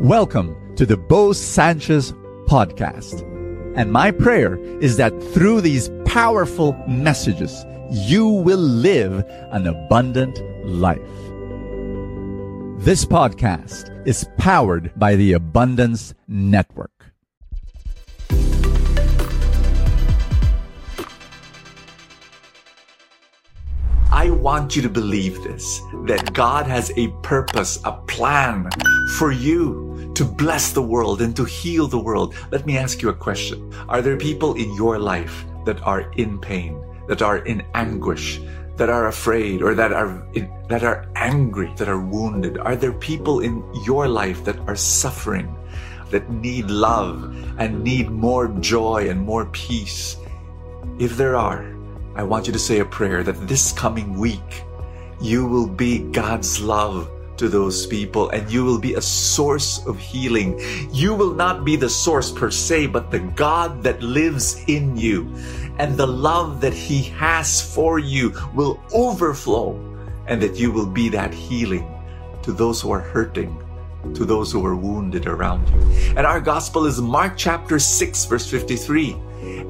Welcome to the Bo Sanchez podcast. And my prayer is that through these powerful messages, you will live an abundant life. This podcast is powered by the Abundance Network. I want you to believe this, that God has a purpose, a plan for you to bless the world and to heal the world. Let me ask you a question. Are there people in your life that are in pain, that are in anguish, that are afraid, or that are angry, that are wounded? Are there people in your life that are suffering, that need love and need more joy and more peace? If there are, I want you to say a prayer that this coming week, you will be God's love to those people and you will be a source of healing. You will not be the source per se, but the God that lives in you and the love that He has for you will overflow, and that you will be that healing to those who are hurting, to those who are wounded around you. And our gospel is Mark chapter 6, verse 53.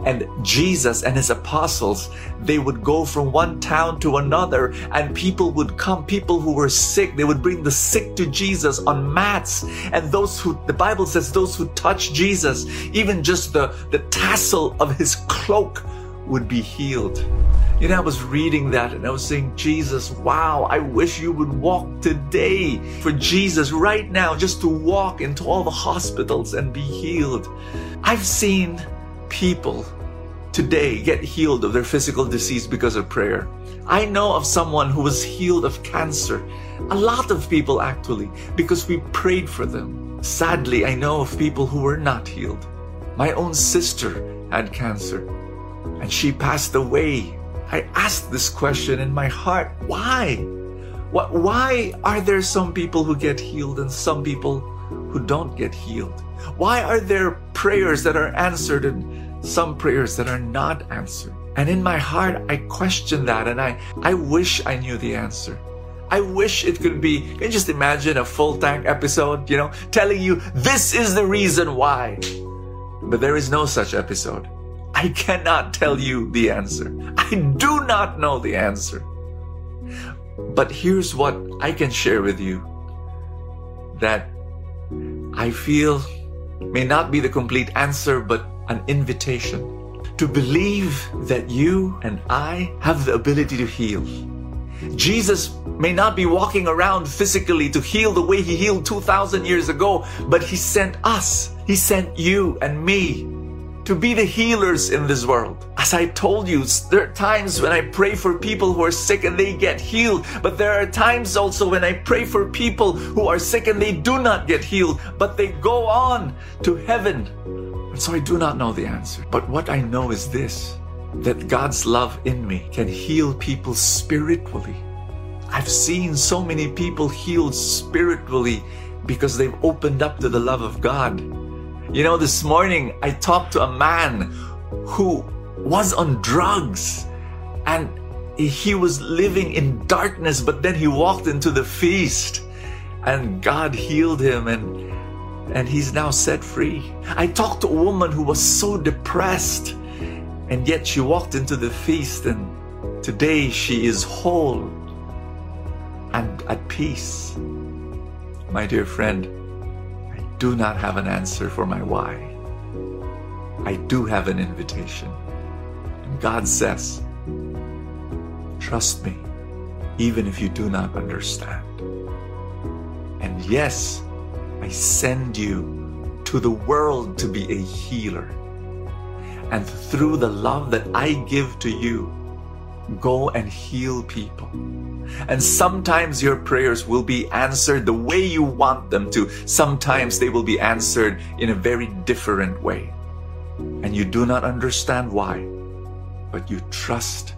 And Jesus and His apostles, they would go from one town to another, and people would come, people who were sick. They would bring the sick to Jesus on mats. And those who, the Bible says, those who touch Jesus, even just the tassel of His cloak would be healed. You know, I was reading that and I was saying, Jesus, wow, I wish you would walk today for Jesus right now, just to walk into all the hospitals and be healed. I've seen people today get healed of their physical disease because of prayer. I know of someone who was healed of cancer. A lot of people actually, because we prayed for them. Sadly, I know of people who were not healed. My own sister had cancer and she passed away. I asked this question in my heart, why? Why are there some people who get healed and some people who don't get healed? Why are there prayers that are answered and some prayers that are not answered? And in my heart, I question that, and I wish I knew the answer. I wish it could be, you can just imagine a full tank episode, you know, telling you this is the reason why. But there is no such episode. I cannot tell you the answer. I do not know the answer. But here's what I can share with you that I feel may not be the complete answer, but an invitation to believe that you and I have the ability to heal. Jesus may not be walking around physically to heal the way He healed 2,000 years ago, but He sent us. He sent you and me to be the healers in this world. As I told you, there are times when I pray for people who are sick and they get healed, but there are times also when I pray for people who are sick and they do not get healed, but they go on to heaven. And so I do not know the answer. But what I know is this, that God's love in me can heal people spiritually. I've seen so many people healed spiritually because they've opened up to the love of God. You know, this morning I talked to a man who was on drugs and he was living in darkness, but then he walked into the feast and God healed him, and he's now set free. I talked to a woman who was so depressed, and yet she walked into the feast and today she is whole and at peace. My dear friend, I do not have an answer for my why. I do have an invitation. And God says, trust me, even if you do not understand. And yes, I send you to the world to be a healer. And through the love that I give to you, go and heal people. And sometimes your prayers will be answered the way you want them to. Sometimes they will be answered in a very different way. And you do not understand why, but you trust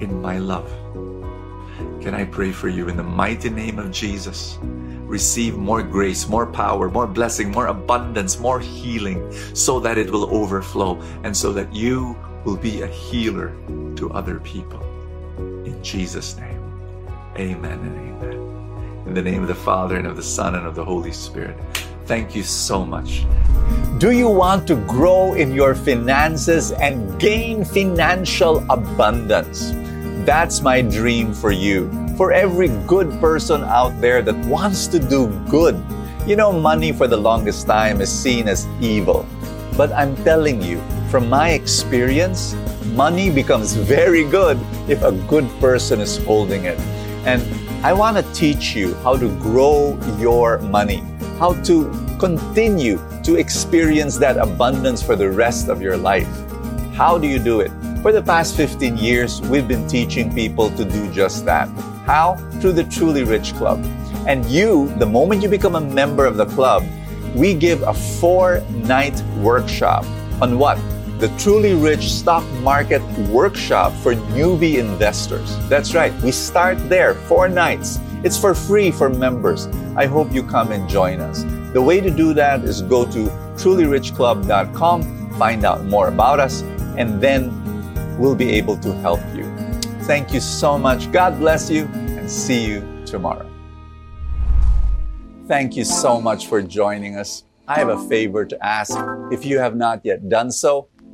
in my love. Can I pray for you in the mighty name of Jesus? Receive more grace, more power, more blessing, more abundance, more healing, so that it will overflow and so that you will be a healer to other people. In Jesus' name. Amen and amen. In the name of the Father, and of the Son, and of the Holy Spirit. Thank you so much. Do you want to grow in your finances and gain financial abundance? That's my dream for you, for every good person out there that wants to do good. You know, money for the longest time is seen as evil. But I'm telling you, from my experience, money becomes very good if a good person is holding it. And I want to teach you how to grow your money, how to continue to experience that abundance for the rest of your life. How do you do it? For the past 15 years, we've been teaching people to do just that. How? Through the Truly Rich Club. And you, the moment you become a member of the club, we give a 4-night workshop on what? The Truly Rich Stock Market Workshop for newbie investors. That's right, we start there, 4 nights. It's for free for members. I hope you come and join us. The way to do that is go to trulyrichclub.com, find out more about us, and then we'll be able to help you. Thank you so much. God bless you, and see you tomorrow. Thank you so much for joining us. I have a favor to ask. If you have not yet done so,